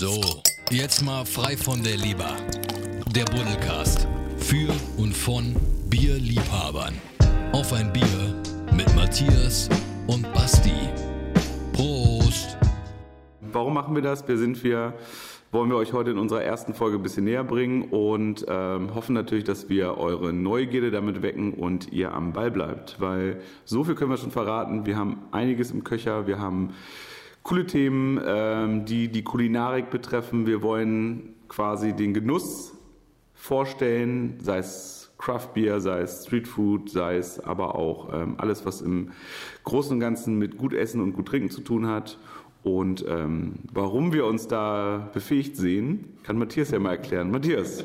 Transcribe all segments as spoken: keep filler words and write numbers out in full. So, jetzt mal frei von der Leber. Der Buddlecast. Für und von Bierliebhabern. Auf ein Bier mit Matthias und Basti. Prost! Warum machen wir das? Wir sind wir... wollen wir euch heute in unserer ersten Folge ein bisschen näher bringen und ähm, hoffen natürlich, dass wir eure Neugierde damit wecken und ihr am Ball bleibt, weil so viel können wir schon verraten. Wir haben einiges im Köcher, wir haben coole Themen, ähm, die die Kulinarik betreffen. Wir wollen quasi den Genuss vorstellen, sei es Craft Beer, sei es Street Food, sei es aber auch ähm, alles, was im Großen und Ganzen mit gut Essen und gut Trinken zu tun hat. Und ähm, warum wir uns da befähigt sehen, kann Matthias ja mal erklären. Matthias,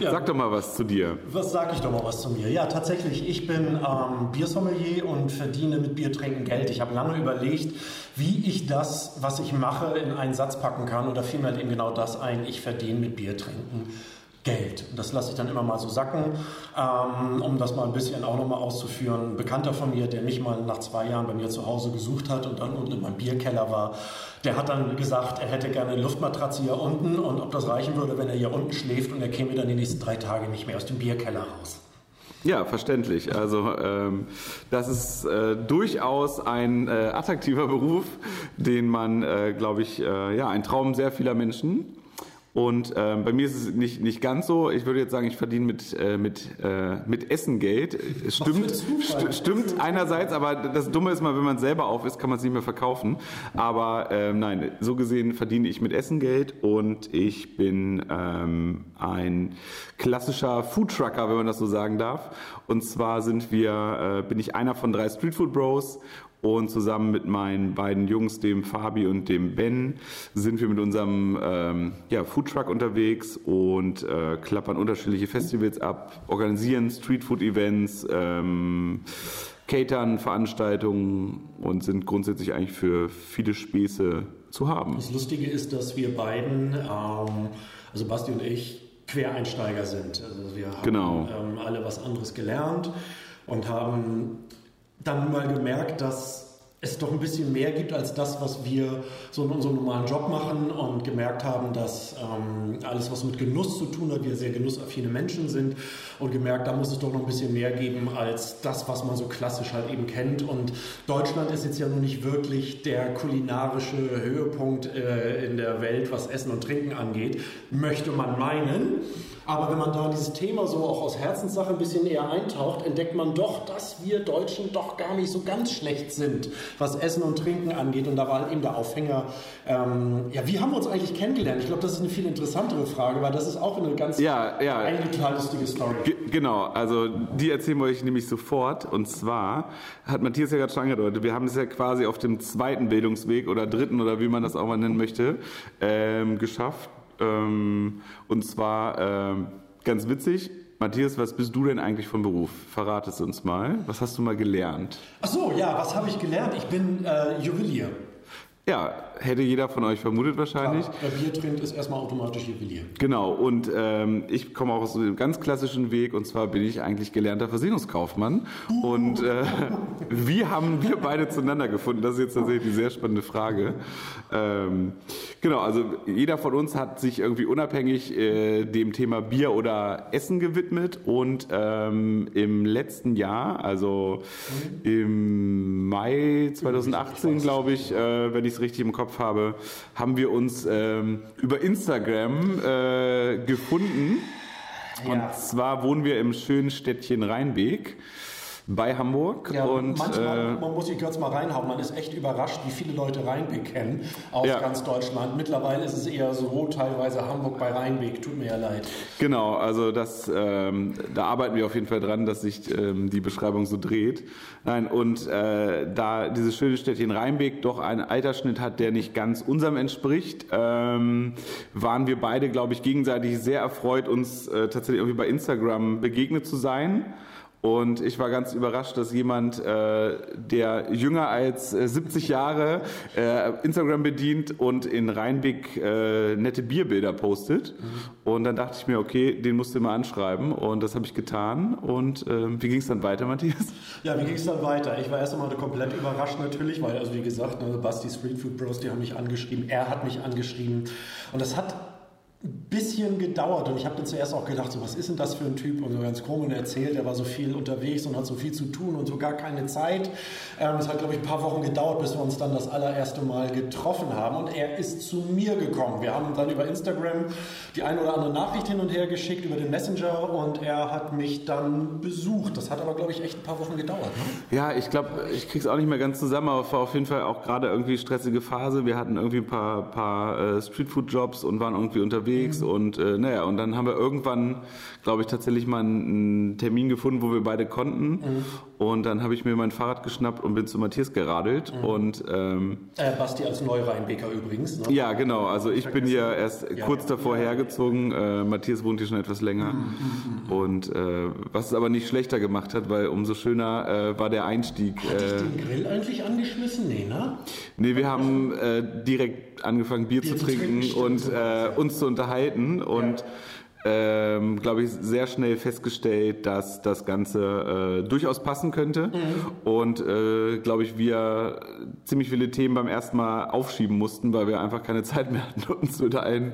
ja. Sag doch mal was zu dir. Was sag ich doch mal was zu mir? Ja, tatsächlich, ich bin ähm, Biersommelier und verdiene mit Biertrinken Geld. Ich habe lange überlegt, wie ich das, was ich mache, in einen Satz packen kann. Oder fiel mir halt eben genau das ein, ich verdiene mit Biertrinken Geld. Das lasse ich dann immer mal so sacken, ähm, um das mal ein bisschen auch nochmal auszuführen. Ein Bekannter von mir, der mich mal nach zwei Jahren bei mir zu Hause gesucht hat und dann unten in meinem Bierkeller war, der hat dann gesagt, er hätte gerne eine Luftmatratze hier unten und ob das reichen würde, wenn er hier unten schläft, und er käme dann die nächsten drei Tage nicht mehr aus dem Bierkeller raus. Ja, verständlich. Also ähm, das ist äh, durchaus ein äh, attraktiver Beruf, den man, äh, glaube ich, äh, ja, ein Traum sehr vieler Menschen. Und ähm, bei mir ist es nicht, nicht ganz so. Ich würde jetzt sagen, ich verdiene mit, äh, mit, äh, mit Essen Geld. Stimmt, st- stimmt einerseits, aber das Dumme ist mal, wenn man selber auf ist, kann man es nicht mehr verkaufen. Aber ähm, nein, so gesehen verdiene ich mit Essen Geld und ich bin ähm, ein klassischer Foodtrucker, wenn man das so sagen darf. Und zwar sind wir, äh, bin ich einer von drei Street Food Bros. Und zusammen mit meinen beiden Jungs, dem Fabi und dem Ben, sind wir mit unserem ähm, ja, Foodtruck unterwegs und äh, klappern unterschiedliche Festivals ab, organisieren Streetfood-Events, ähm, catern Veranstaltungen und sind grundsätzlich eigentlich für viele Späße zu haben. Das Lustige ist, dass wir beiden, ähm, also Basti und ich, Quereinsteiger sind. Also wir haben genau. ähm, alle was anderes gelernt und haben dann mal gemerkt, dass es doch ein bisschen mehr gibt als das, was wir so in unserem normalen Job machen, und gemerkt haben, dass ähm, alles, was mit Genuss zu tun hat, wir sehr genussaffine Menschen sind, und gemerkt, da muss es doch noch ein bisschen mehr geben als das, was man so klassisch halt eben kennt. Und Deutschland ist jetzt ja nun nicht wirklich der kulinarische Höhepunkt äh, in der Welt, was Essen und Trinken angeht, möchte man meinen. Aber wenn man da dieses Thema so auch aus Herzenssache ein bisschen eher eintaucht, entdeckt man doch, dass wir Deutschen doch gar nicht so ganz schlecht sind, was Essen und Trinken angeht. Und da war halt eben der Aufhänger, ähm, ja, wie haben wir uns eigentlich kennengelernt? Ich glaube, das ist eine viel interessantere Frage, weil das ist auch eine ganz, ja, ja. eine total lustige Story. G- genau, also die erzählen wir euch nämlich sofort. Und zwar hat Matthias ja gerade schon angedeutet, wir haben es ja quasi auf dem zweiten Bildungsweg oder dritten oder wie man das auch mal nennen möchte, ähm, geschafft. Und zwar ganz witzig, Matthias, was bist du denn eigentlich von Beruf? Verrat es uns mal. Was hast du mal gelernt? Ach so, ja, was habe ich gelernt? Ich bin äh, Juwelier. Ja, hätte jeder von euch vermutet wahrscheinlich. Klar, wer Bier trinkt, ist erstmal automatisch Juwelier. Genau, und ähm, ich komme auch aus dem ganz klassischen Weg, und zwar bin ich eigentlich gelernter Versicherungskaufmann. Und äh, wie haben wir beide zueinander gefunden? Das ist jetzt tatsächlich eine sehr spannende Frage. Ähm, genau, also jeder von uns hat sich irgendwie unabhängig äh, dem Thema Bier oder Essen gewidmet. Und ähm, im letzten Jahr, also im Mai zwanzig achtzehn, glaube ich, äh, wenn ich richtig im Kopf habe, haben wir uns ähm, über Instagram äh, gefunden. Ja. Und zwar wohnen wir im schönen Städtchen Rheinbek bei Hamburg. Ja, und manchmal, äh, man muss sich kurz mal reinhauen, man ist echt überrascht, wie viele Leute Rheinbek kennen aus ja. ganz Deutschland. Mittlerweile ist es eher so, teilweise Hamburg bei Rheinbek, tut mir ja leid. Genau, also das, ähm, da arbeiten wir auf jeden Fall dran, dass sich ähm, die Beschreibung so dreht. Nein, und äh, da dieses schöne Städtchen Rheinbek doch einen Altersschnitt hat, der nicht ganz unserem entspricht, ähm, waren wir beide, glaube ich, gegenseitig sehr erfreut, uns äh, tatsächlich irgendwie bei Instagram begegnet zu sein. Und ich war ganz überrascht, dass jemand, äh, der jünger als äh, siebzig Jahre äh, Instagram bedient und in Reinbek äh, nette Bierbilder postet. Mhm. Und dann dachte ich mir, okay, den musst du mal anschreiben. Und das habe ich getan. Und äh, wie ging es dann weiter, Matthias? Ja, wie ging es dann weiter? Ich war erst einmal komplett überrascht natürlich, weil, also wie gesagt, ne, Basti, Street Food Bros, die haben mich angeschrieben. Er hat mich angeschrieben. Und das hat bisschen gedauert und ich habe dann zuerst auch gedacht, so was ist denn das für ein Typ und so ganz krumm und erzählt, er war so viel unterwegs und hat so viel zu tun und so gar keine Zeit. Ähm, es hat, glaube ich, ein paar Wochen gedauert, bis wir uns dann das allererste Mal getroffen haben und er ist zu mir gekommen. Wir haben dann über Instagram die eine oder andere Nachricht hin und her geschickt über den Messenger und er hat mich dann besucht. Das hat aber, glaube ich, echt ein paar Wochen gedauert. Ne? Ja, ich glaube, ich krieg's auch nicht mehr ganz zusammen, aber war auf jeden Fall auch gerade irgendwie stressige Phase. Wir hatten irgendwie ein paar, paar äh, Streetfood-Jobs und waren irgendwie unterwegs. Und äh, naja, und dann haben wir irgendwann, glaube ich, tatsächlich mal einen Termin gefunden, wo wir beide konnten. Mhm. Und dann habe ich mir mein Fahrrad geschnappt und bin zu Matthias geradelt. Mhm. Und ähm, äh, Basti als Neu-Rheinbeker übrigens. Ne? Ja, genau. Also ich bin ja erst ja, kurz ja. davor ja. hergezogen. Äh, Matthias wohnt hier schon etwas länger. Mhm. Und äh, was es aber nicht schlechter gemacht hat, weil umso schöner äh, war der Einstieg. Hat äh, ich den Grill eigentlich angeschmissen? Nee, ne? Nee, wir haben äh, direkt angefangen, Bier, Bier zu trinken, trinken und äh, uns zu unterhalten. Halten und ja. ähm, glaube ich, sehr schnell festgestellt, dass das Ganze äh, durchaus passen könnte mhm. und äh, glaube ich, wir ziemlich viele Themen beim ersten Mal aufschieben mussten, weil wir einfach keine Zeit mehr hatten, uns mit allen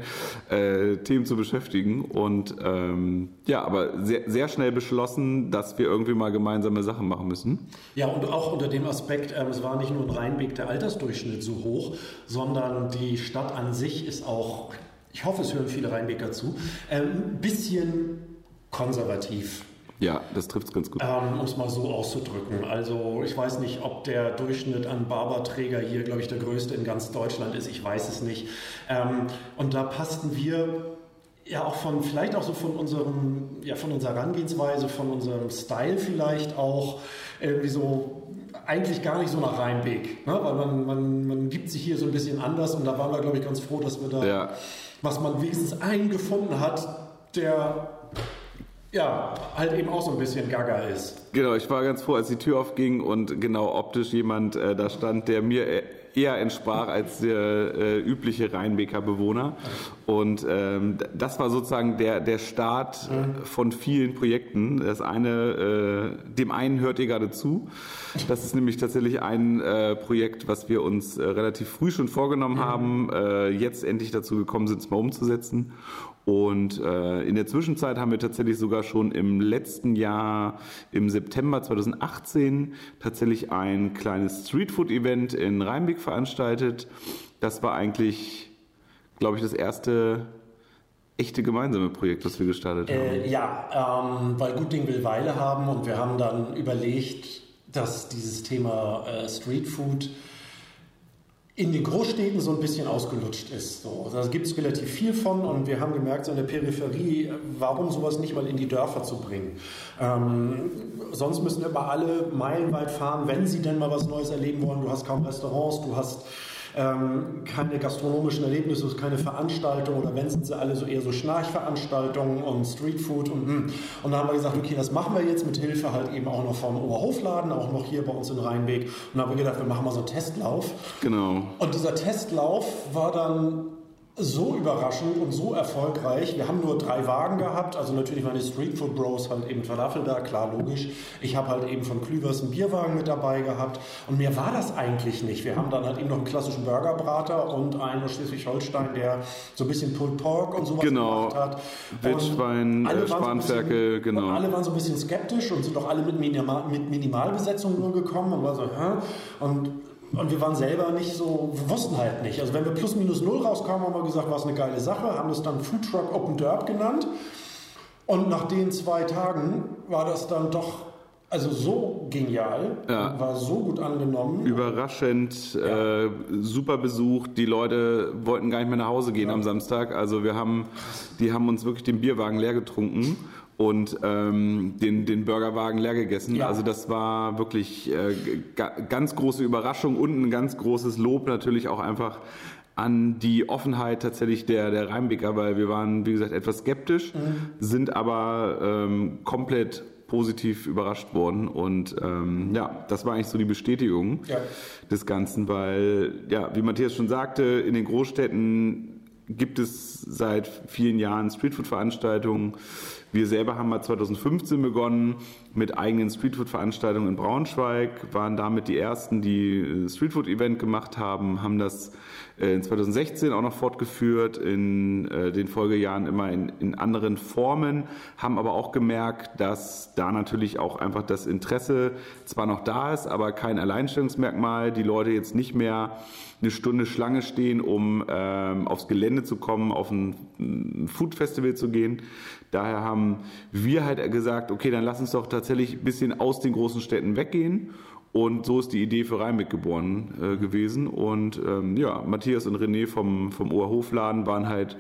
äh, Themen zu beschäftigen und ähm, ja, aber sehr, sehr schnell beschlossen, dass wir irgendwie mal gemeinsame Sachen machen müssen. Ja, und auch unter dem Aspekt, ähm, es war nicht nur in Rheinbek der Altersdurchschnitt so hoch, sondern die Stadt an sich ist auch, ich hoffe, es hören viele Rheinbeker zu, ein bisschen konservativ. Ja, das trifft es ganz gut. Ähm, um es mal so auszudrücken. Also ich weiß nicht, ob der Durchschnitt an Barberträger hier, glaube ich, der größte in ganz Deutschland ist. Ich weiß es nicht. Ähm, und da passten wir ja auch von, vielleicht auch so von unserem, ja von unserer Herangehensweise, von unserem Style vielleicht auch irgendwie so, eigentlich gar nicht so nach Rheinbek, ne? Weil man, man, man gibt sich hier so ein bisschen anders und da waren wir, glaube ich, ganz froh, dass wir da, ja. was man wenigstens einen gefunden hat, der ja halt eben auch so ein bisschen gaga ist. Genau, ich war ganz froh, als die Tür aufging und genau optisch jemand äh, da stand, der mir äh, eher entsprach als der äh, übliche Rheinbeker Bewohner. Und ähm, das war sozusagen der, der Start mhm. von vielen Projekten. Das eine, äh, dem einen hört ihr gerade zu. Das ist nämlich tatsächlich ein äh, Projekt, was wir uns äh, relativ früh schon vorgenommen mhm. haben, äh, jetzt endlich dazu gekommen sind, es mal umzusetzen. Und äh, in der Zwischenzeit haben wir tatsächlich sogar schon im letzten Jahr, im September zweitausendachtzehn, tatsächlich ein kleines Streetfood-Event in Rheinbek veranstaltet. Das war eigentlich, glaube ich, das erste echte gemeinsame Projekt, das wir gestartet haben. Äh, ja, ähm, weil Gut Ding will Weile haben und wir haben dann überlegt, dass dieses Thema äh, Streetfood in den Großstädten so ein bisschen ausgelutscht ist. So, da gibt es relativ viel von und wir haben gemerkt, so in der Peripherie, warum sowas nicht mal in die Dörfer zu bringen. Ähm, sonst müssen immer alle meilenweit fahren, wenn sie denn mal was Neues erleben wollen. Du hast kaum Restaurants, du hast ähm, keine gastronomischen Erlebnisse, keine Veranstaltungen oder wenn sind sie alle so eher so Schnarchveranstaltungen und Streetfood und und da haben wir gesagt, okay, das machen wir jetzt mit Hilfe halt eben auch noch vom Oberhofladen, auch noch hier bei uns in Rheinbek und da haben wir gedacht, wir machen mal so einen Testlauf. Genau. Und dieser Testlauf war dann so überraschend und so erfolgreich. Wir haben nur drei Wagen gehabt, also natürlich waren die Street Food Bros halt eben Falafel da, klar, logisch. Ich habe halt eben von Klüvers einen Bierwagen mit dabei gehabt und mehr war das eigentlich nicht. Wir haben dann halt eben noch einen klassischen Burgerbrater und einen aus Schleswig-Holstein, der so ein bisschen Pulled Pork und sowas genau. gemacht hat. Wildschwein, Spanferkel, genau. Und alle waren so ein bisschen skeptisch und sind doch alle mit, Minima- mit Minimalbesetzung nur gekommen und war so, hä? Und Und wir waren selber nicht so, wir wussten halt nicht. Also wenn wir plus minus null rauskamen, haben wir gesagt, war es eine geile Sache, haben das dann Food Truck Open Derby genannt. Und nach den zwei Tagen war das dann doch, also so genial, ja. war so gut angenommen. Überraschend, ja. äh, super besucht, die Leute wollten gar nicht mehr nach Hause gehen ja. am Samstag. Also wir haben, die haben uns wirklich den Bierwagen leer getrunken. Und ähm, den, den Burgerwagen leer gegessen. Ja. Also das war wirklich äh, ga, ganz große Überraschung und ein ganz großes Lob natürlich auch einfach an die Offenheit tatsächlich der, der Rheinbeker, weil wir waren, wie gesagt, etwas skeptisch, mhm. sind aber ähm, komplett positiv überrascht worden und ähm, ja, das war eigentlich so die Bestätigung ja. des Ganzen, weil, ja, wie Matthias schon sagte, in den Großstädten gibt es seit vielen Jahren Streetfood-Veranstaltungen. Wir selber haben mal zwanzig fünfzehn begonnen mit eigenen Streetfood-Veranstaltungen in Braunschweig, waren damit die ersten, die Streetfood-Event gemacht haben, haben das in zwanzig sechzehn auch noch fortgeführt, in den Folgejahren immer in, in anderen Formen, haben aber auch gemerkt, dass da natürlich auch einfach das Interesse zwar noch da ist, aber kein Alleinstellungsmerkmal, die Leute jetzt nicht mehr eine Stunde Schlange stehen, um ähm, aufs Gelände zu kommen, auf ein, ein Food-Festival zu gehen. Daher haben wir halt gesagt, okay, dann lass uns doch tatsächlich ein bisschen aus den großen Städten weggehen. Und so ist die Idee für Rheinweg geboren äh, gewesen. Und ähm, ja, Matthias und René vom, vom Oberhofladen waren halt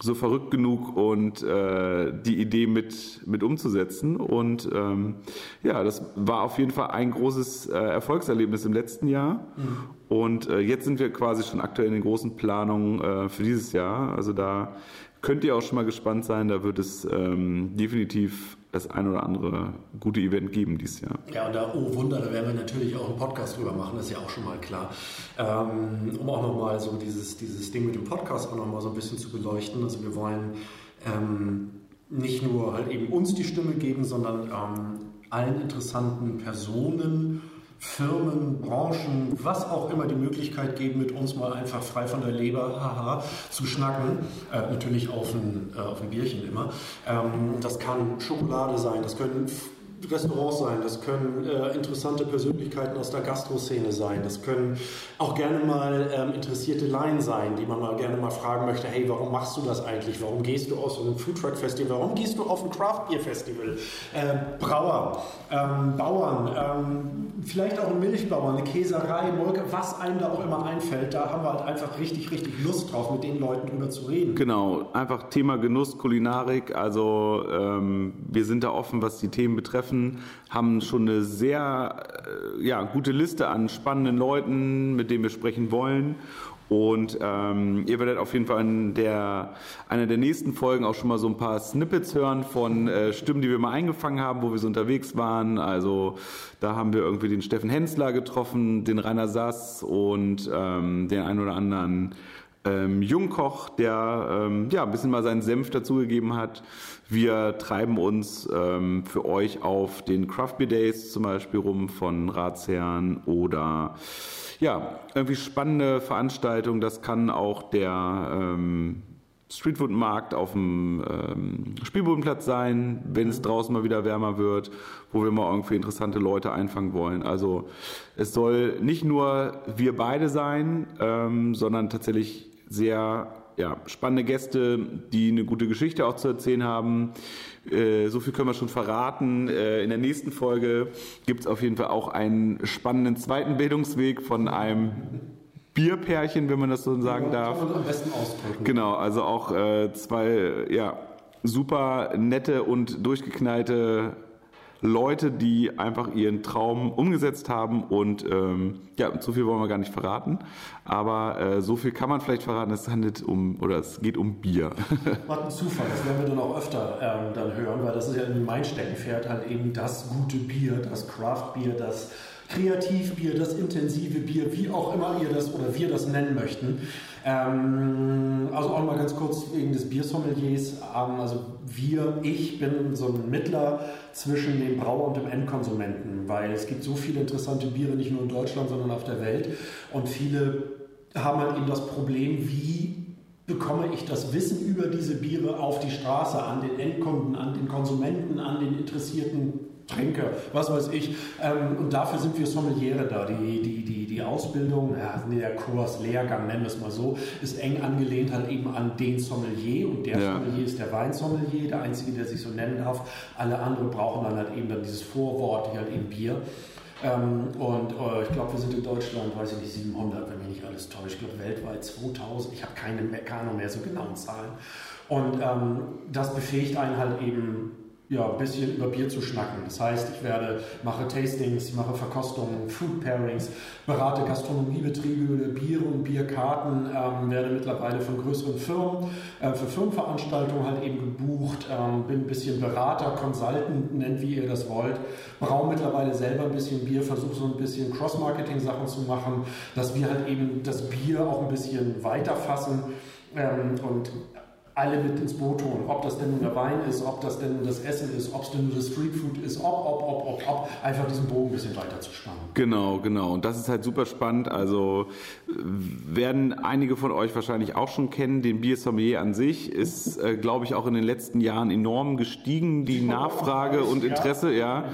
so verrückt genug, und äh, die Idee mit, mit umzusetzen. Und ähm, ja, das war auf jeden Fall ein großes äh, Erfolgserlebnis im letzten Jahr. Mhm. Und äh, jetzt sind wir quasi schon aktuell in den großen Planungen äh, für dieses Jahr. Also da könnt ihr auch schon mal gespannt sein, da wird es ähm, definitiv das ein oder andere gute Event geben dieses Jahr. Ja, und da, oh Wunder, da werden wir natürlich auch einen Podcast drüber machen, das ist ja auch schon mal klar. Ähm, um auch nochmal so dieses, dieses Ding mit dem Podcast auch nochmal so ein bisschen zu beleuchten. Also wir wollen ähm, nicht nur halt eben uns die Stimme geben, sondern ähm, allen interessanten Personen, Firmen, Branchen, was auch immer, die Möglichkeit geben, mit uns mal einfach frei von der Leber haha, zu schnacken. Äh, natürlich auf ein, äh, auf ein Bierchen immer. Ähm, das kann Schokolade sein, das können Restaurants sein, das können äh, interessante Persönlichkeiten aus der Gastroszene sein, das können auch gerne mal ähm, interessierte Laien sein, die man mal gerne mal fragen möchte, hey, warum machst du das eigentlich? Warum gehst du aus so einem Food Truck Festival? Warum gehst du auf ein Craft Beer Festival? Äh, Brauer, ähm, Bauern, ähm, vielleicht auch ein Milchbauer, eine Käserei, Molke, was einem da auch immer einfällt, da haben wir halt einfach richtig, richtig Lust drauf, mit den Leuten drüber zu reden. Genau, einfach Thema Genuss, Kulinarik, also ähm, wir sind da offen, was die Themen betreffen, haben schon eine sehr ja, gute Liste an spannenden Leuten, mit denen wir sprechen wollen. Und ähm, ihr werdet auf jeden Fall in der, einer der nächsten Folgen auch schon mal so ein paar Snippets hören von äh, Stimmen, die wir mal eingefangen haben, wo wir so unterwegs waren. Also da haben wir irgendwie den Steffen Henssler getroffen, den Rainer Sass und ähm, den einen oder anderen Ähm, Jungkoch, der ähm, ja, ein bisschen mal seinen Senf dazugegeben hat. Wir treiben uns ähm, für euch auf den Craft Beer Days zum Beispiel rum von Ratsherrn oder ja, irgendwie spannende Veranstaltungen. Das kann auch der ähm, Streetfood-Markt auf dem ähm, Spielbodenplatz sein, wenn es draußen mal wieder wärmer wird, wo wir mal irgendwie interessante Leute einfangen wollen. Also es soll nicht nur wir beide sein, ähm, sondern tatsächlich sehr ja, spannende Gäste, die eine gute Geschichte auch zu erzählen haben. Äh, so viel können wir schon verraten. Äh, in der nächsten Folge gibt es auf jeden Fall auch einen spannenden zweiten Bildungsweg von einem Bierpärchen, wenn man das so sagen ja, darf. Am besten auspacken. Genau, also auch äh, zwei ja, super nette und durchgeknallte Leute, die einfach ihren Traum umgesetzt haben und ähm, ja, zu viel wollen wir gar nicht verraten, aber äh, so viel kann man vielleicht verraten, es handelt um, oder es geht um Bier. Was ein Zufall, das werden wir dann auch öfter ähm, dann hören, weil das ist ja in mein Steckenpferd halt eben das gute Bier, das Craft-Bier, das Kreativbier, das intensive Bier, wie auch immer ihr das oder wir das nennen möchten. Ähm, also auch mal ganz kurz wegen des Biersommeliers. Ähm, also wir, ich bin so ein Mittler zwischen dem Brauer und dem Endkonsumenten, weil es gibt so viele interessante Biere, nicht nur in Deutschland, sondern auf der Welt. Und viele haben halt eben das Problem, wie bekomme ich das Wissen über diese Biere auf die Straße, an den Endkunden, an den Konsumenten, an den interessierten Trinker, was weiß ich. Und dafür sind wir Sommeliere da. Die, die, die, die Ausbildung, ja, der Kurs, Lehrgang, nennen wir es mal so, ist eng angelehnt halt eben an den Sommelier. Und der ja. Sommelier ist der Weinsommelier, der einzige, der sich so nennen darf. Alle anderen brauchen dann halt eben dann dieses Vorwort, halt eben Bier. Und ich glaube, wir sind in Deutschland, weiß ich nicht, siebenhundert, wenn mich nicht alles täuscht. Ich glaube, weltweit zweitausend. Ich habe keine Ahnung mehr so genauen Zahlen. Und das befähigt einen halt eben, ja, ein bisschen über Bier zu schnacken. Das heißt, ich werde, mache Tastings, mache Verkostungen, Food Pairings, berate Gastronomiebetriebe, Biere und Bierkarten, ähm, werde mittlerweile von größeren Firmen äh, für Firmenveranstaltungen halt eben gebucht, ähm, bin ein bisschen Berater, Consultant, nennt wie ihr das wollt, braue mittlerweile selber ein bisschen Bier, versuche so ein bisschen Cross-Marketing-Sachen zu machen, dass wir halt eben das Bier auch ein bisschen weiterfassen ähm, und alle mit ins Boot holen, ob das denn nun der Wein ist, ob das denn das Essen ist, ob es denn nur das Streetfood ist, ob, ob, ob, ob, ob, einfach diesen Bogen ein bisschen weiter zu spannen. Genau, genau. Und das ist halt super spannend. Also werden einige von euch wahrscheinlich auch schon kennen, den Biersommelier an sich ist, äh, glaube ich, auch in den letzten Jahren enorm gestiegen, die Nachfrage und Interesse. Ja,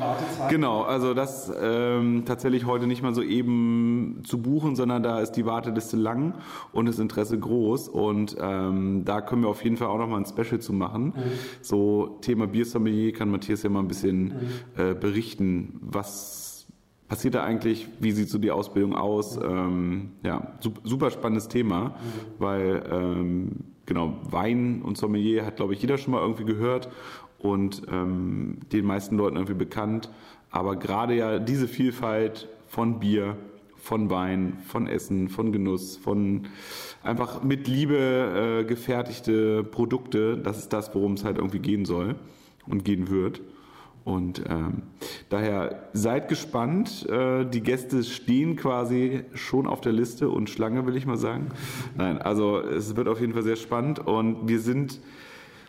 genau. Also das ähm, tatsächlich heute nicht mal so eben zu buchen, sondern da ist die Warteliste lang und das Interesse groß. Und ähm, da können wir auf jeden jeden Fall auch nochmal ein Special zu machen. Mhm. So Thema Biersommelier kann Matthias ja mal ein bisschen mhm. äh, berichten. Was passiert da eigentlich? Wie sieht so die Ausbildung aus? Mhm. Ähm, ja, super spannendes Thema, mhm. weil ähm, genau Wein und Sommelier hat, glaube ich, jeder schon mal irgendwie gehört und ähm, den meisten Leuten irgendwie bekannt. Aber gerade ja diese Vielfalt von Bier, von Wein, von Essen, von Genuss, von einfach mit Liebe äh, gefertigte Produkte. Das ist das, worum es halt irgendwie gehen soll und gehen wird. Und ähm, daher seid gespannt. Äh, die Gäste stehen quasi schon auf der Liste und Schlange, will ich mal sagen. Nein, also es wird auf jeden Fall sehr spannend und wir sind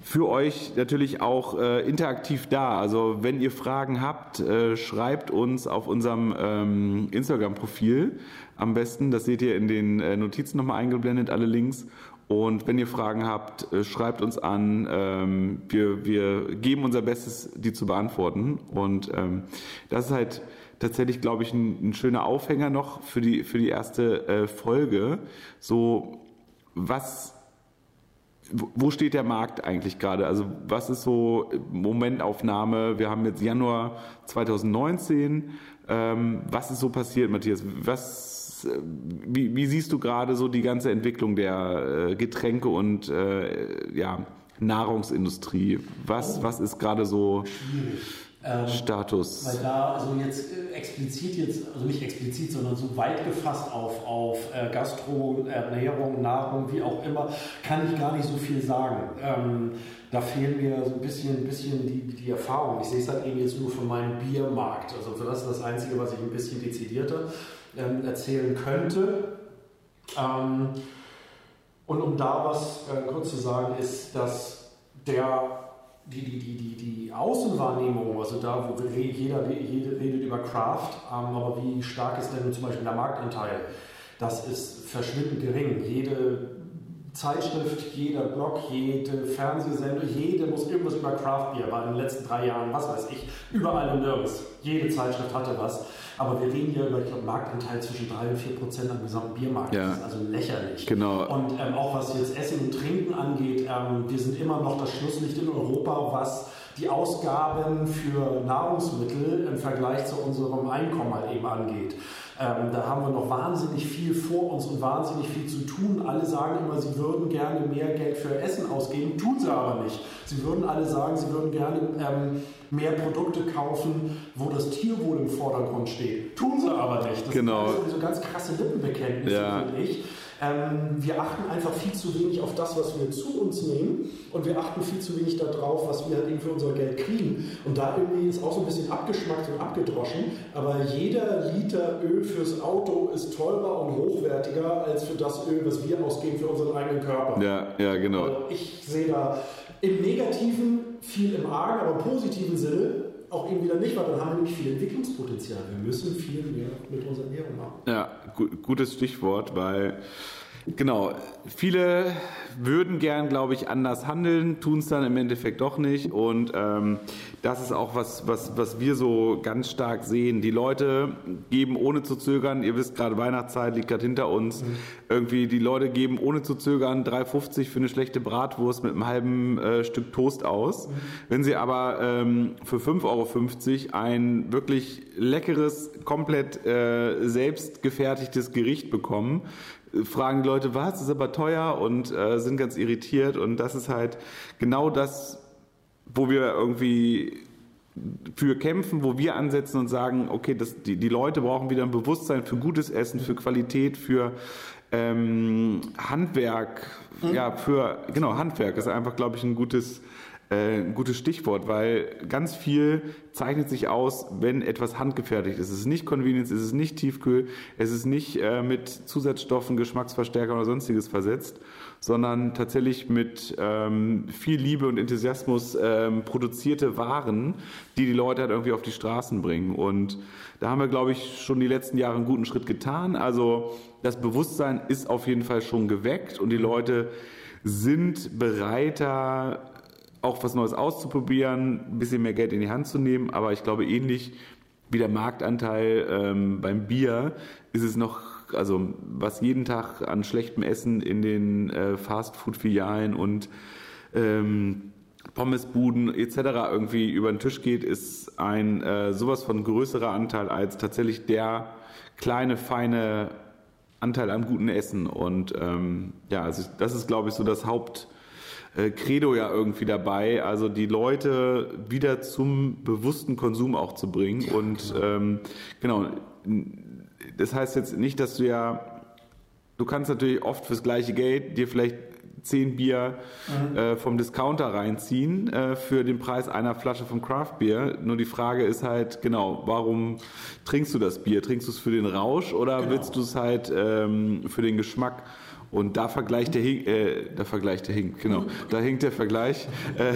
für euch natürlich auch äh, interaktiv da. Also wenn ihr Fragen habt, äh, schreibt uns auf unserem ähm, Instagram-Profil am besten. Das seht ihr in den äh, Notizen nochmal eingeblendet, alle Links. Und wenn ihr Fragen habt, äh, schreibt uns an. Ähm, wir, wir geben unser Bestes, die zu beantworten. Und ähm, das ist halt tatsächlich, glaube ich, ein, ein schöner Aufhänger noch für die, für die erste äh, Folge. So, was... Wo steht der Markt eigentlich gerade? Also was ist so Momentaufnahme? Wir haben jetzt Januar zwanzig neunzehn. Ähm, was ist so passiert, Matthias? Was, wie, wie siehst du gerade so die ganze Entwicklung der äh, Getränke und äh, ja, Nahrungsindustrie? Was, oh. was ist gerade so ähm, Status? Weil da also jetzt explizit, jetzt, also nicht explizit, sondern so weit gefasst auf, auf äh, Gastro, Ernährung, Nahrung, wie auch immer, kann ich gar nicht so viel sagen. Ähm, da fehlen mir so ein bisschen, bisschen die, die Erfahrung. Ich sehe es halt eben jetzt nur von meinem Biermarkt. Also das ist das Einzige, was ich ein bisschen dezidierter ähm, erzählen könnte. Ähm, Und um da was äh, kurz zu sagen, ist, dass der, die, die, die, die Außenwahrnehmung, also da, wo jeder, jeder redet über Craft, ähm, aber wie stark ist denn zum Beispiel der Marktanteil? Das ist verschwindend gering. Jede Zeitschrift, jeder Blog, jede Fernsehsendung, jede muss irgendwas über Craft Beer, weil in den letzten drei Jahren, was weiß ich, überall und nirgends. Jede Zeitschrift hatte was. Aber wir reden hier über, ich glaube, Marktanteil zwischen drei und vier Prozent am gesamten Biermarkt. Ja. Das ist also lächerlich. Genau. Und ähm, auch was jetzt Essen und Trinken angeht, ähm, wir sind immer noch das Schlusslicht in Europa, was die Ausgaben für Nahrungsmittel im Vergleich zu unserem Einkommen halt eben angeht. Ähm, da haben wir noch wahnsinnig viel vor uns und wahnsinnig viel zu tun. Alle sagen immer, sie würden gerne mehr Geld für Essen ausgeben, tun sie aber nicht. Sie würden alle sagen, sie würden gerne ähm, mehr Produkte kaufen, wo das Tierwohl im Vordergrund steht. Tun sie aber nicht. Das genau. sind also so ganz krasse Lippenbekenntnisse, ja. finde ich. Ähm, wir achten einfach viel zu wenig auf das, was wir zu uns nehmen und wir achten viel zu wenig darauf, was wir halt eben für unser Geld kriegen. Und da irgendwie ist auch so ein bisschen abgeschmackt und abgedroschen, aber jeder Liter Öl fürs Auto ist teurer und hochwertiger als für das Öl, was wir ausgeben für unseren eigenen Körper. Ja, ja, genau. Also ich sehe da im Negativen viel im Argen, aber im positiven Sinne auch eben wieder nicht, weil dann haben wir nämlich viel Entwicklungspotenzial. Wir müssen viel mehr mit unserer Ernährung machen. Ja, gut, gutes Stichwort, weil genau, viele würden gern, glaube ich, anders handeln, tun es dann im Endeffekt doch nicht und ähm, das ist auch was, was, was wir so ganz stark sehen. Die Leute geben ohne zu zögern, ihr wisst gerade, Weihnachtszeit liegt gerade hinter uns, mhm. irgendwie die Leute geben ohne zu zögern drei fünfzig für eine schlechte Bratwurst mit einem halben äh, Stück Toast aus. Mhm. Wenn sie aber ähm, für fünf Euro fünfzig ein wirklich leckeres, komplett äh, selbst gefertigtes Gericht bekommen, fragen die Leute, was, ist aber teuer und äh, sind ganz irritiert und das ist halt genau das, wo wir irgendwie für kämpfen, wo wir ansetzen und sagen, okay, das, die, die Leute brauchen wieder ein Bewusstsein für gutes Essen, für Qualität, für ähm, Handwerk. Mhm. Ja, für, genau, Handwerk ist einfach, glaube ich, ein gutes, äh, ein gutes Stichwort, weil ganz viel zeichnet sich aus, wenn etwas handgefertigt ist. Es ist nicht Convenience, es ist nicht Tiefkühl, es ist nicht äh, mit Zusatzstoffen, Geschmacksverstärkern oder sonstiges versetzt, sondern tatsächlich mit ähm, viel Liebe und Enthusiasmus ähm, produzierte Waren, die die Leute halt irgendwie auf die Straßen bringen. Und da haben wir, glaube ich, schon die letzten Jahre einen guten Schritt getan. Also das Bewusstsein ist auf jeden Fall schon geweckt und die Leute sind bereiter, auch was Neues auszuprobieren, ein bisschen mehr Geld in die Hand zu nehmen. Aber ich glaube, ähnlich wie der Marktanteil ähm, beim Bier ist es noch, also was jeden Tag an schlechtem Essen in den äh, Fastfood-Filialen und ähm, Pommesbuden et cetera irgendwie über den Tisch geht, ist ein äh, sowas von größerer Anteil als tatsächlich der kleine, feine Anteil am guten Essen. Und ähm, ja, also das ist, glaube ich, so das Hauptcredo äh, ja irgendwie dabei, also die Leute wieder zum bewussten Konsum auch zu bringen. Ja, und genau, ähm, genau das heißt jetzt nicht, dass du ja, du kannst natürlich oft fürs gleiche Geld dir vielleicht zehn Bier mhm. äh, vom Discounter reinziehen äh, für den Preis einer Flasche vom Craft Beer. Nur die Frage ist halt, genau, warum trinkst du das Bier? Trinkst du es für den Rausch oder genau. willst du es halt ähm, für den Geschmack? Und da vergleicht der Hink, äh, da vergleicht der Hink, genau, da hinkt der Vergleich äh,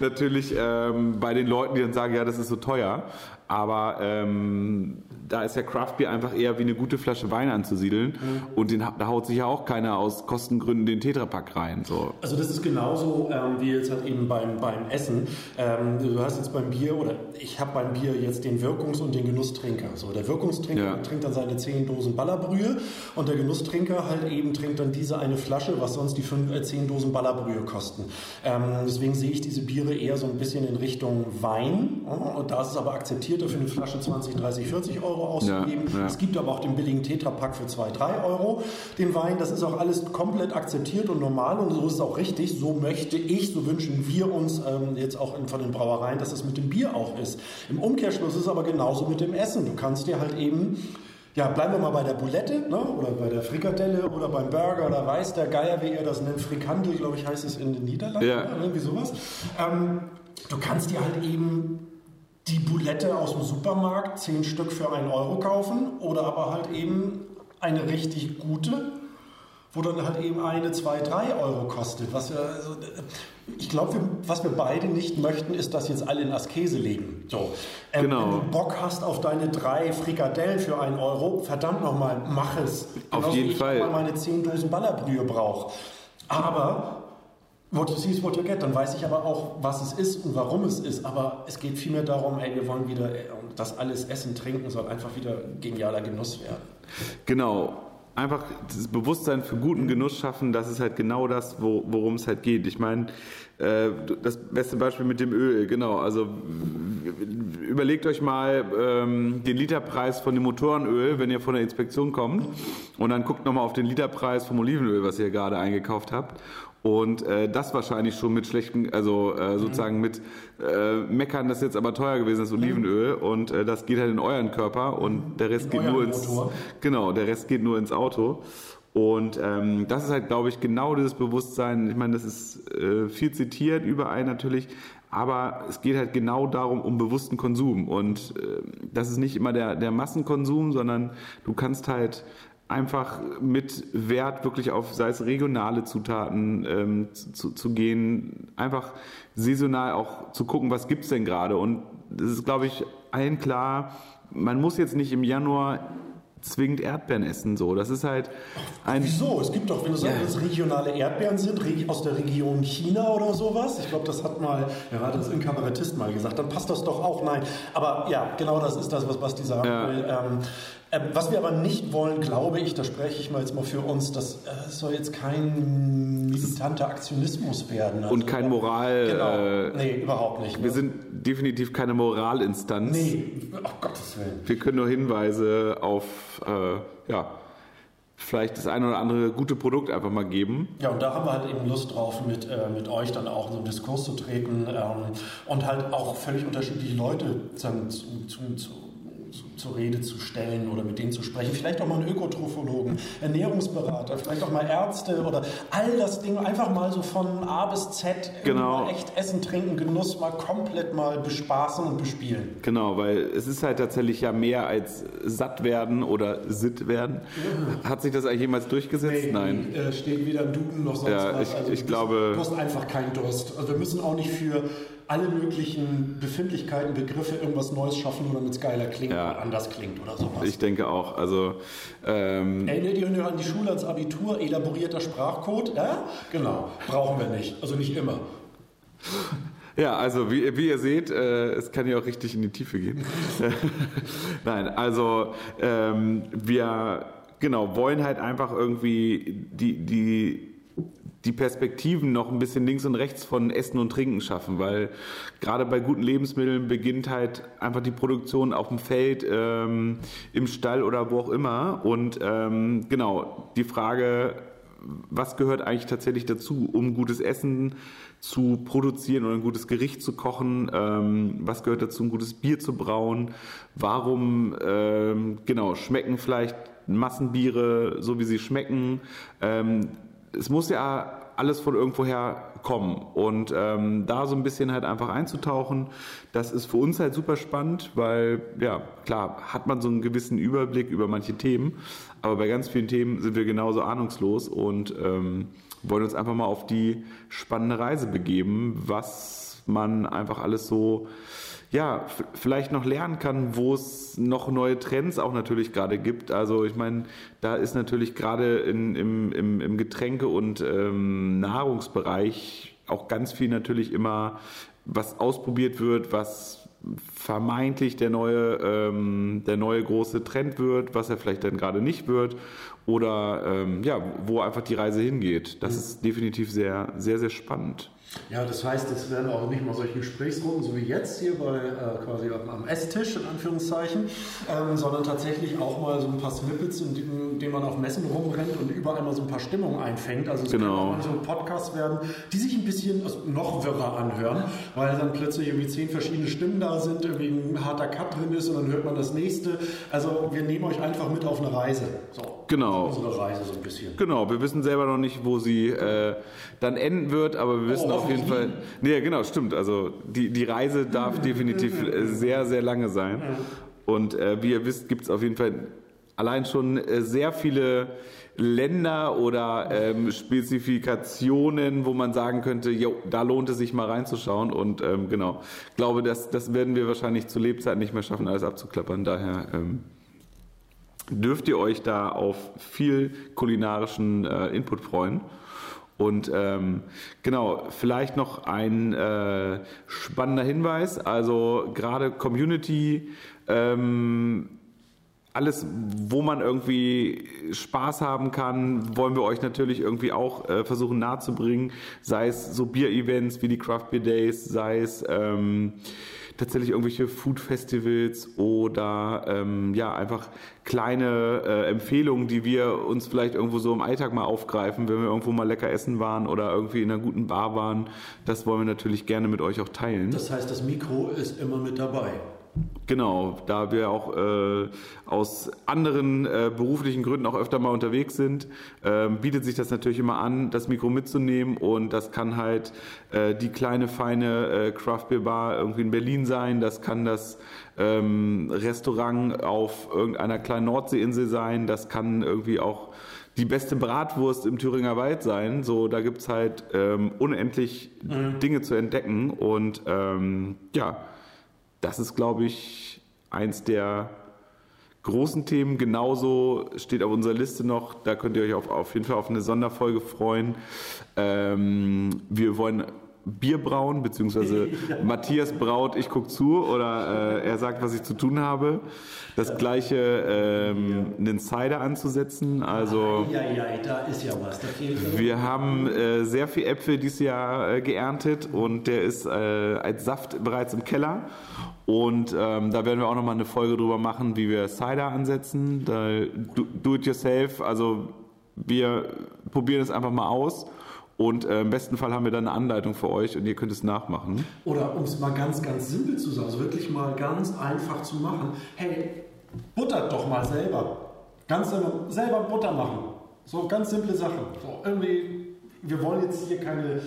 natürlich ähm, bei den Leuten, die dann sagen, ja, das ist so teuer, aber ähm, da ist ja Craft Beer einfach eher wie eine gute Flasche Wein anzusiedeln mhm. und den, da haut sich ja auch keiner aus Kostengründen den Tetrapack rein. So. Also das ist genauso ähm, wie jetzt halt eben beim, beim Essen. Ähm, du hast jetzt beim Bier, oder ich habe beim Bier jetzt den Wirkungs- und den Genusstrinker. So, der Wirkungstrinker ja. trinkt dann seine zehn Dosen Ballerbrühe und der Genusstrinker halt eben trinkt dann diese eine Flasche, was sonst die fünf, äh, zehn Dosen Ballerbrühe kosten. Ähm, deswegen sehe ich diese Biere eher so ein bisschen in Richtung Wein. Und da ist es aber akzeptiert, dafür eine Flasche zwanzig, dreißig, vierzig Euro auszugeben. Ja, ja. Es gibt aber auch den billigen Tetrapack für zwei, drei Euro. Den Wein, das ist auch alles komplett akzeptiert und normal und so ist es auch richtig. So möchte ich, so wünschen wir uns ähm, jetzt auch in, von den Brauereien, dass es mit dem Bier auch ist. Im Umkehrschluss ist es aber genauso mit dem Essen. Du kannst dir halt eben, ja, bleiben wir mal bei der Bulette, ne? Oder bei der Frikadelle oder beim Burger oder weiß der Geier, wie ihr das nennt, Frikandel, glaube ich, heißt es in den Niederlanden, ja. oder irgendwie sowas. Ähm, du kannst dir halt eben die Bulette aus dem Supermarkt, zehn Stück für einen Euro kaufen oder aber halt eben eine richtig gute, wo dann halt eben eine, zwei, drei Euro kostet. Was wir, also, ich glaube, was wir beide nicht möchten, ist, dass jetzt alle in Askese leben. So, ähm, genau. Wenn du Bock hast auf deine drei Frikadellen für einen Euro, verdammt nochmal, mach es. Auf jeden Fall. Wenn ich mal meine zehn Dosen Ballerbrühe brauche. Aber what you see is what you get, dann weiß ich aber auch, was es ist und warum es ist, aber es geht vielmehr darum, ey, wir wollen wieder, dass alles Essen, Trinken soll einfach wieder genialer Genuss werden. Genau, einfach das Bewusstsein für guten Genuss schaffen, das ist halt genau das, wo, worum es halt geht. Ich meine, äh, das beste Beispiel mit dem Öl, genau, also überlegt euch mal ähm, den Literpreis von dem Motorenöl, wenn ihr von der Inspektion kommt und dann guckt nochmal auf den Literpreis vom Olivenöl, was ihr gerade eingekauft habt. Und äh, das wahrscheinlich schon mit schlechten, also äh, sozusagen mit äh, meckern, dass jetzt aber teuer gewesen ist, Olivenöl. Und äh, das geht halt in euren Körper und der Rest in geht nur ins Motor. Genau, der Rest geht nur ins Auto. Und ähm, das ist halt, glaube ich, genau dieses Bewusstsein. Ich meine, das ist äh, viel zitiert, überall natürlich. Aber es geht halt genau darum, um bewussten Konsum. Und äh, das ist nicht immer der, der Massenkonsum, sondern du kannst halt einfach mit Wert wirklich auf, sei es regionale Zutaten ähm, zu, zu gehen, einfach saisonal auch zu gucken, was gibt's denn gerade. Und das ist, glaube ich, allen klar, man muss jetzt nicht im Januar zwingend Erdbeeren essen, so. Das ist halt ein... Wieso? Es gibt doch, wenn du sagst, dass regionale Erdbeeren sind, aus der Region China oder sowas. Ich glaube, das hat mal, ja, hat das ein Kabarettist mal gesagt, dann passt das doch auch, nein. Aber ja, genau das ist das, was Basti sagen ja. will. Ähm, Was wir aber nicht wollen, glaube ich, da spreche ich mal jetzt mal für uns, das soll jetzt kein militanter Aktionismus werden. Also, und kein Moral... Genau. Äh, nee, überhaupt nicht. Wir ne? sind definitiv keine Moralinstanz. Nee, auf Gottes Willen. Wir können nur Hinweise auf äh, ja, vielleicht das eine oder andere gute Produkt einfach mal geben. Ja, und da haben wir halt eben Lust drauf, mit, äh, mit euch dann auch in so einen Diskurs zu treten ähm, und halt auch völlig unterschiedliche Leute zu, zu, zu zur Rede zu stellen oder mit denen zu sprechen. Vielleicht auch mal einen Ökotrophologen, Ernährungsberater, vielleicht auch mal Ärzte oder all das Ding. Einfach mal so von A bis Z genau. Echt Essen, Trinken, Genuss mal komplett mal bespaßen und bespielen. Genau, weil es ist halt tatsächlich ja mehr als satt werden oder sitt werden. Ja. Hat sich das eigentlich jemals durchgesetzt? Nee, nein. Äh, steht weder Duden noch sonst ja, was. Ich, also, ich du glaube... Du hast einfach keinen Durst. Also wir müssen auch nicht für alle möglichen Befindlichkeiten, Begriffe, irgendwas Neues schaffen, nur damit es geiler klingt ja. oder anders klingt oder sowas. Ich denke auch. Also, ähm erinnert ihr euch an die Schule, ans Abitur, elaborierter Sprachcode? Ja? Genau, brauchen wir nicht. Also nicht immer. Ja, also wie, wie ihr seht, äh, es kann ja auch richtig in die Tiefe gehen. Nein, also ähm, wir genau wollen halt einfach irgendwie die die die Perspektiven noch ein bisschen links und rechts von Essen und Trinken schaffen, weil gerade bei guten Lebensmitteln beginnt halt einfach die Produktion auf dem Feld, ähm, im Stall oder wo auch immer. Und ähm, genau, die Frage, was gehört eigentlich tatsächlich dazu, um gutes Essen zu produzieren oder ein gutes Gericht zu kochen? Ähm, was gehört dazu, ein gutes Bier zu brauen? Warum ähm, genau schmecken vielleicht Massenbiere so, wie sie schmecken? Ähm, Es muss ja alles von irgendwoher kommen und ähm, da so ein bisschen halt einfach einzutauchen, das ist für uns halt super spannend, weil ja klar hat man so einen gewissen Überblick über manche Themen, aber bei ganz vielen Themen sind wir genauso ahnungslos und ähm, wollen uns einfach mal auf die spannende Reise begeben, was man einfach alles so ja, f- vielleicht noch lernen kann, wo es noch neue Trends auch natürlich gerade gibt. Also ich meine, da ist natürlich gerade in, im, im, im Getränke- und ähm, Nahrungsbereich auch ganz viel natürlich immer, was ausprobiert wird, was vermeintlich der neue, ähm, der neue große Trend wird, was er vielleicht dann gerade nicht wird oder ähm, ja, wo einfach die Reise hingeht. Das mhm. ist definitiv sehr, sehr, sehr spannend. Ja, das heißt, es werden auch nicht mal solche Gesprächsrunden, so wie jetzt hier bei äh, quasi am Esstisch, in Anführungszeichen, ähm, sondern tatsächlich auch mal so ein paar Snippets, in denen man auf Messen rumrennt und überall mal so ein paar Stimmungen einfängt. Also es genau. kann auch so ein Podcast werden, die sich ein bisschen noch wirrer anhören, weil dann plötzlich irgendwie zehn verschiedene Stimmen da sind, irgendwie ein harter Cut drin ist und dann hört man das nächste. Also wir nehmen euch einfach mit auf eine Reise. So. Genau. Unsere Reise so ein bisschen. Genau, wir wissen selber noch nicht, wo sie äh, dann enden wird, aber wir wissen oh, auf jeden Fall... Nee, genau, stimmt. Also die, die Reise darf definitiv sehr, sehr lange sein. Und äh, wie ihr wisst, gibt es auf jeden Fall allein schon äh, sehr viele Länder oder ähm, Spezifikationen, wo man sagen könnte, jo, da lohnt es sich mal reinzuschauen. Und ähm, genau, ich glaube, das, das werden wir wahrscheinlich zu Lebzeiten nicht mehr schaffen, alles abzuklappern. Daher... Ähm, dürft ihr euch da auf viel kulinarischen äh, Input freuen. Und ähm, genau, vielleicht noch ein äh, spannender Hinweis, also gerade Community, ähm, alles, wo man irgendwie Spaß haben kann, wollen wir euch natürlich irgendwie auch äh, versuchen nahezubringen, sei es so Bier-Events wie die Craft Beer Days, sei es... Ähm, tatsächlich irgendwelche Food-Festivals oder ähm, ja einfach kleine äh, Empfehlungen, die wir uns vielleicht irgendwo so im Alltag mal aufgreifen, wenn wir irgendwo mal lecker essen waren oder irgendwie in einer guten Bar waren. Das wollen wir natürlich gerne mit euch auch teilen. Das heißt, das Mikro ist immer mit dabei. Genau, da wir auch äh, aus anderen äh, beruflichen Gründen auch öfter mal unterwegs sind, äh, bietet sich das natürlich immer an, das Mikro mitzunehmen und das kann halt äh, die kleine, feine äh, Craft Beer Bar irgendwie in Berlin sein, das kann das ähm, Restaurant auf irgendeiner kleinen Nordseeinsel sein, das kann irgendwie auch die beste Bratwurst im Thüringer Wald sein, so da gibt's halt ähm, unendlich mhm. Dinge zu entdecken und ähm, ja, das ist, glaube ich, eins der großen Themen. Genauso steht auf unserer Liste noch, da könnt ihr euch auf, auf jeden Fall auf eine Sonderfolge freuen. Ähm, wir wollen Bier brauen, beziehungsweise Matthias braut, ich gucke zu oder äh, er sagt, was ich zu tun habe. Das Gleiche, ähm, einen Cider anzusetzen. Also, ja, ja, da ist ja was. Wir haben äh, sehr viel Äpfel dieses Jahr äh, geerntet und der ist äh, als Saft bereits im Keller. Und ähm, da werden wir auch nochmal eine Folge drüber machen, wie wir Cider ansetzen. Da, do, do it yourself, also wir probieren es einfach mal aus. Und äh, im besten Fall haben wir dann eine Anleitung für euch und ihr könnt es nachmachen. Oder um es mal ganz, ganz simpel zu sagen, also wirklich mal ganz einfach zu machen. Hey, buttert doch mal selber. Ganz selber, selber Butter machen. So ganz simple Sachen. So, irgendwie, wir wollen jetzt hier keine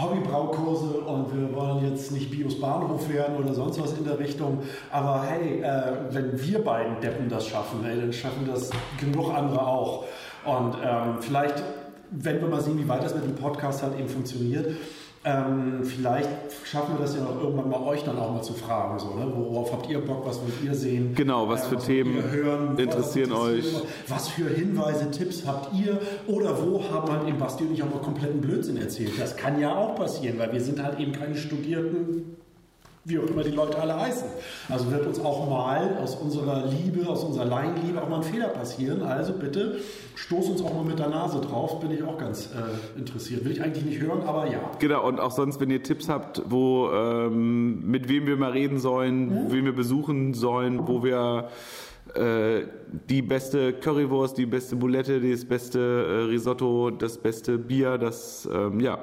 Hobbybraukurse und wir wollen jetzt nicht Bios Bahnhof werden oder sonst was in der Richtung. Aber hey, äh, wenn wir beiden Deppen das schaffen, ey, dann schaffen das genug andere auch. Und ähm, vielleicht, wenn wir mal sehen, wie weit das mit dem Podcast halt eben funktioniert, ähm, vielleicht schaffen wir das ja noch irgendwann mal, euch dann auch mal zu fragen. So, ne? Worauf habt ihr Bock? Was wollt ihr sehen? Genau, was ähm, für was Themen hören, interessieren euch? Was für Hinweise, Tipps habt ihr? Oder wo haben halt eben Basti und ich auch mal kompletten Blödsinn erzählt? Das kann ja auch passieren, weil wir sind halt eben keine studierten, wie auch immer die Leute alle heißen. Also wird uns auch mal aus unserer Liebe, aus unserer Laienliebe auch mal ein Fehler passieren. Also bitte, stoß uns auch mal mit der Nase drauf. Bin ich auch ganz äh, interessiert. Will ich eigentlich nicht hören, aber ja. Genau, und auch sonst, wenn ihr Tipps habt, wo ähm, mit wem wir mal reden sollen, hm? wen wir besuchen sollen, wo wir äh, die beste Currywurst, die beste Bulette, das beste äh, Risotto, das beste Bier, das, ähm, ja...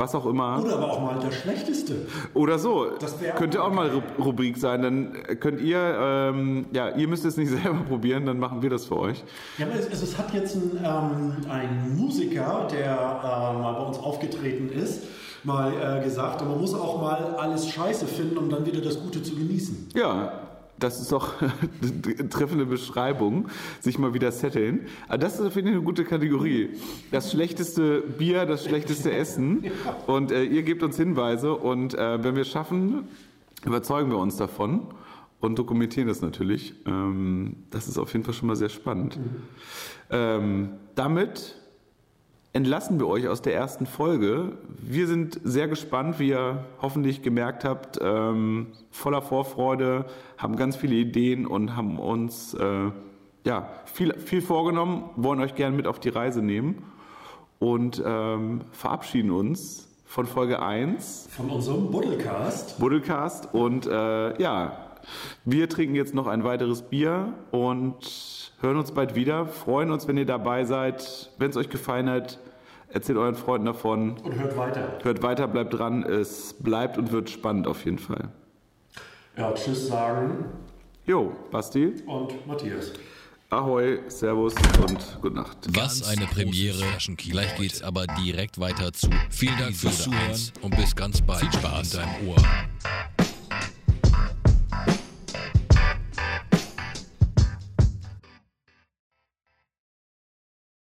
was auch immer. Oder aber auch mal das Schlechteste. Oder so. Das könnte auch mal Rubrik sein. Dann könnt ihr, ähm, ja, ihr müsst es nicht selber probieren, dann machen wir das für euch. Ja, aber es, es hat jetzt ein, ähm, ein Musiker, der äh, mal bei uns aufgetreten ist, mal äh, gesagt, man muss auch mal alles Scheiße finden, um dann wieder das Gute zu genießen. Ja. Das ist doch eine treffende Beschreibung, sich mal wieder setteln. Aber das ist, finde ich, eine gute Kategorie. Das schlechteste Bier, das schlechteste Essen. Und äh, ihr gebt uns Hinweise und äh, wenn wir es schaffen, überzeugen wir uns davon und dokumentieren das natürlich. Ähm, das ist auf jeden Fall schon mal sehr spannend. Ähm, damit entlassen wir euch aus der ersten Folge. Wir sind sehr gespannt, wie ihr hoffentlich gemerkt habt, ähm, voller Vorfreude, haben ganz viele Ideen und haben uns äh, ja, viel, viel vorgenommen, wollen euch gerne mit auf die Reise nehmen und ähm, verabschieden uns von Folge eins. Von unserem Buddlecast. Buddlecast und äh, ja, wir trinken jetzt noch ein weiteres Bier und hören uns bald wieder. Freuen uns, wenn ihr dabei seid. Wenn es euch gefallen hat, erzählt euren Freunden davon. Und hört weiter. Hört weiter, bleibt dran. Es bleibt und wird spannend auf jeden Fall. Ja, tschüss sagen. Jo, Basti. Und Matthias. Ahoi, servus und gute Nacht. Was eine Premiere. Gleich geht's aber direkt weiter zu. Vielen Dank fürs Zuhören und bis ganz bald. Viel Spaß in deinem Ohr.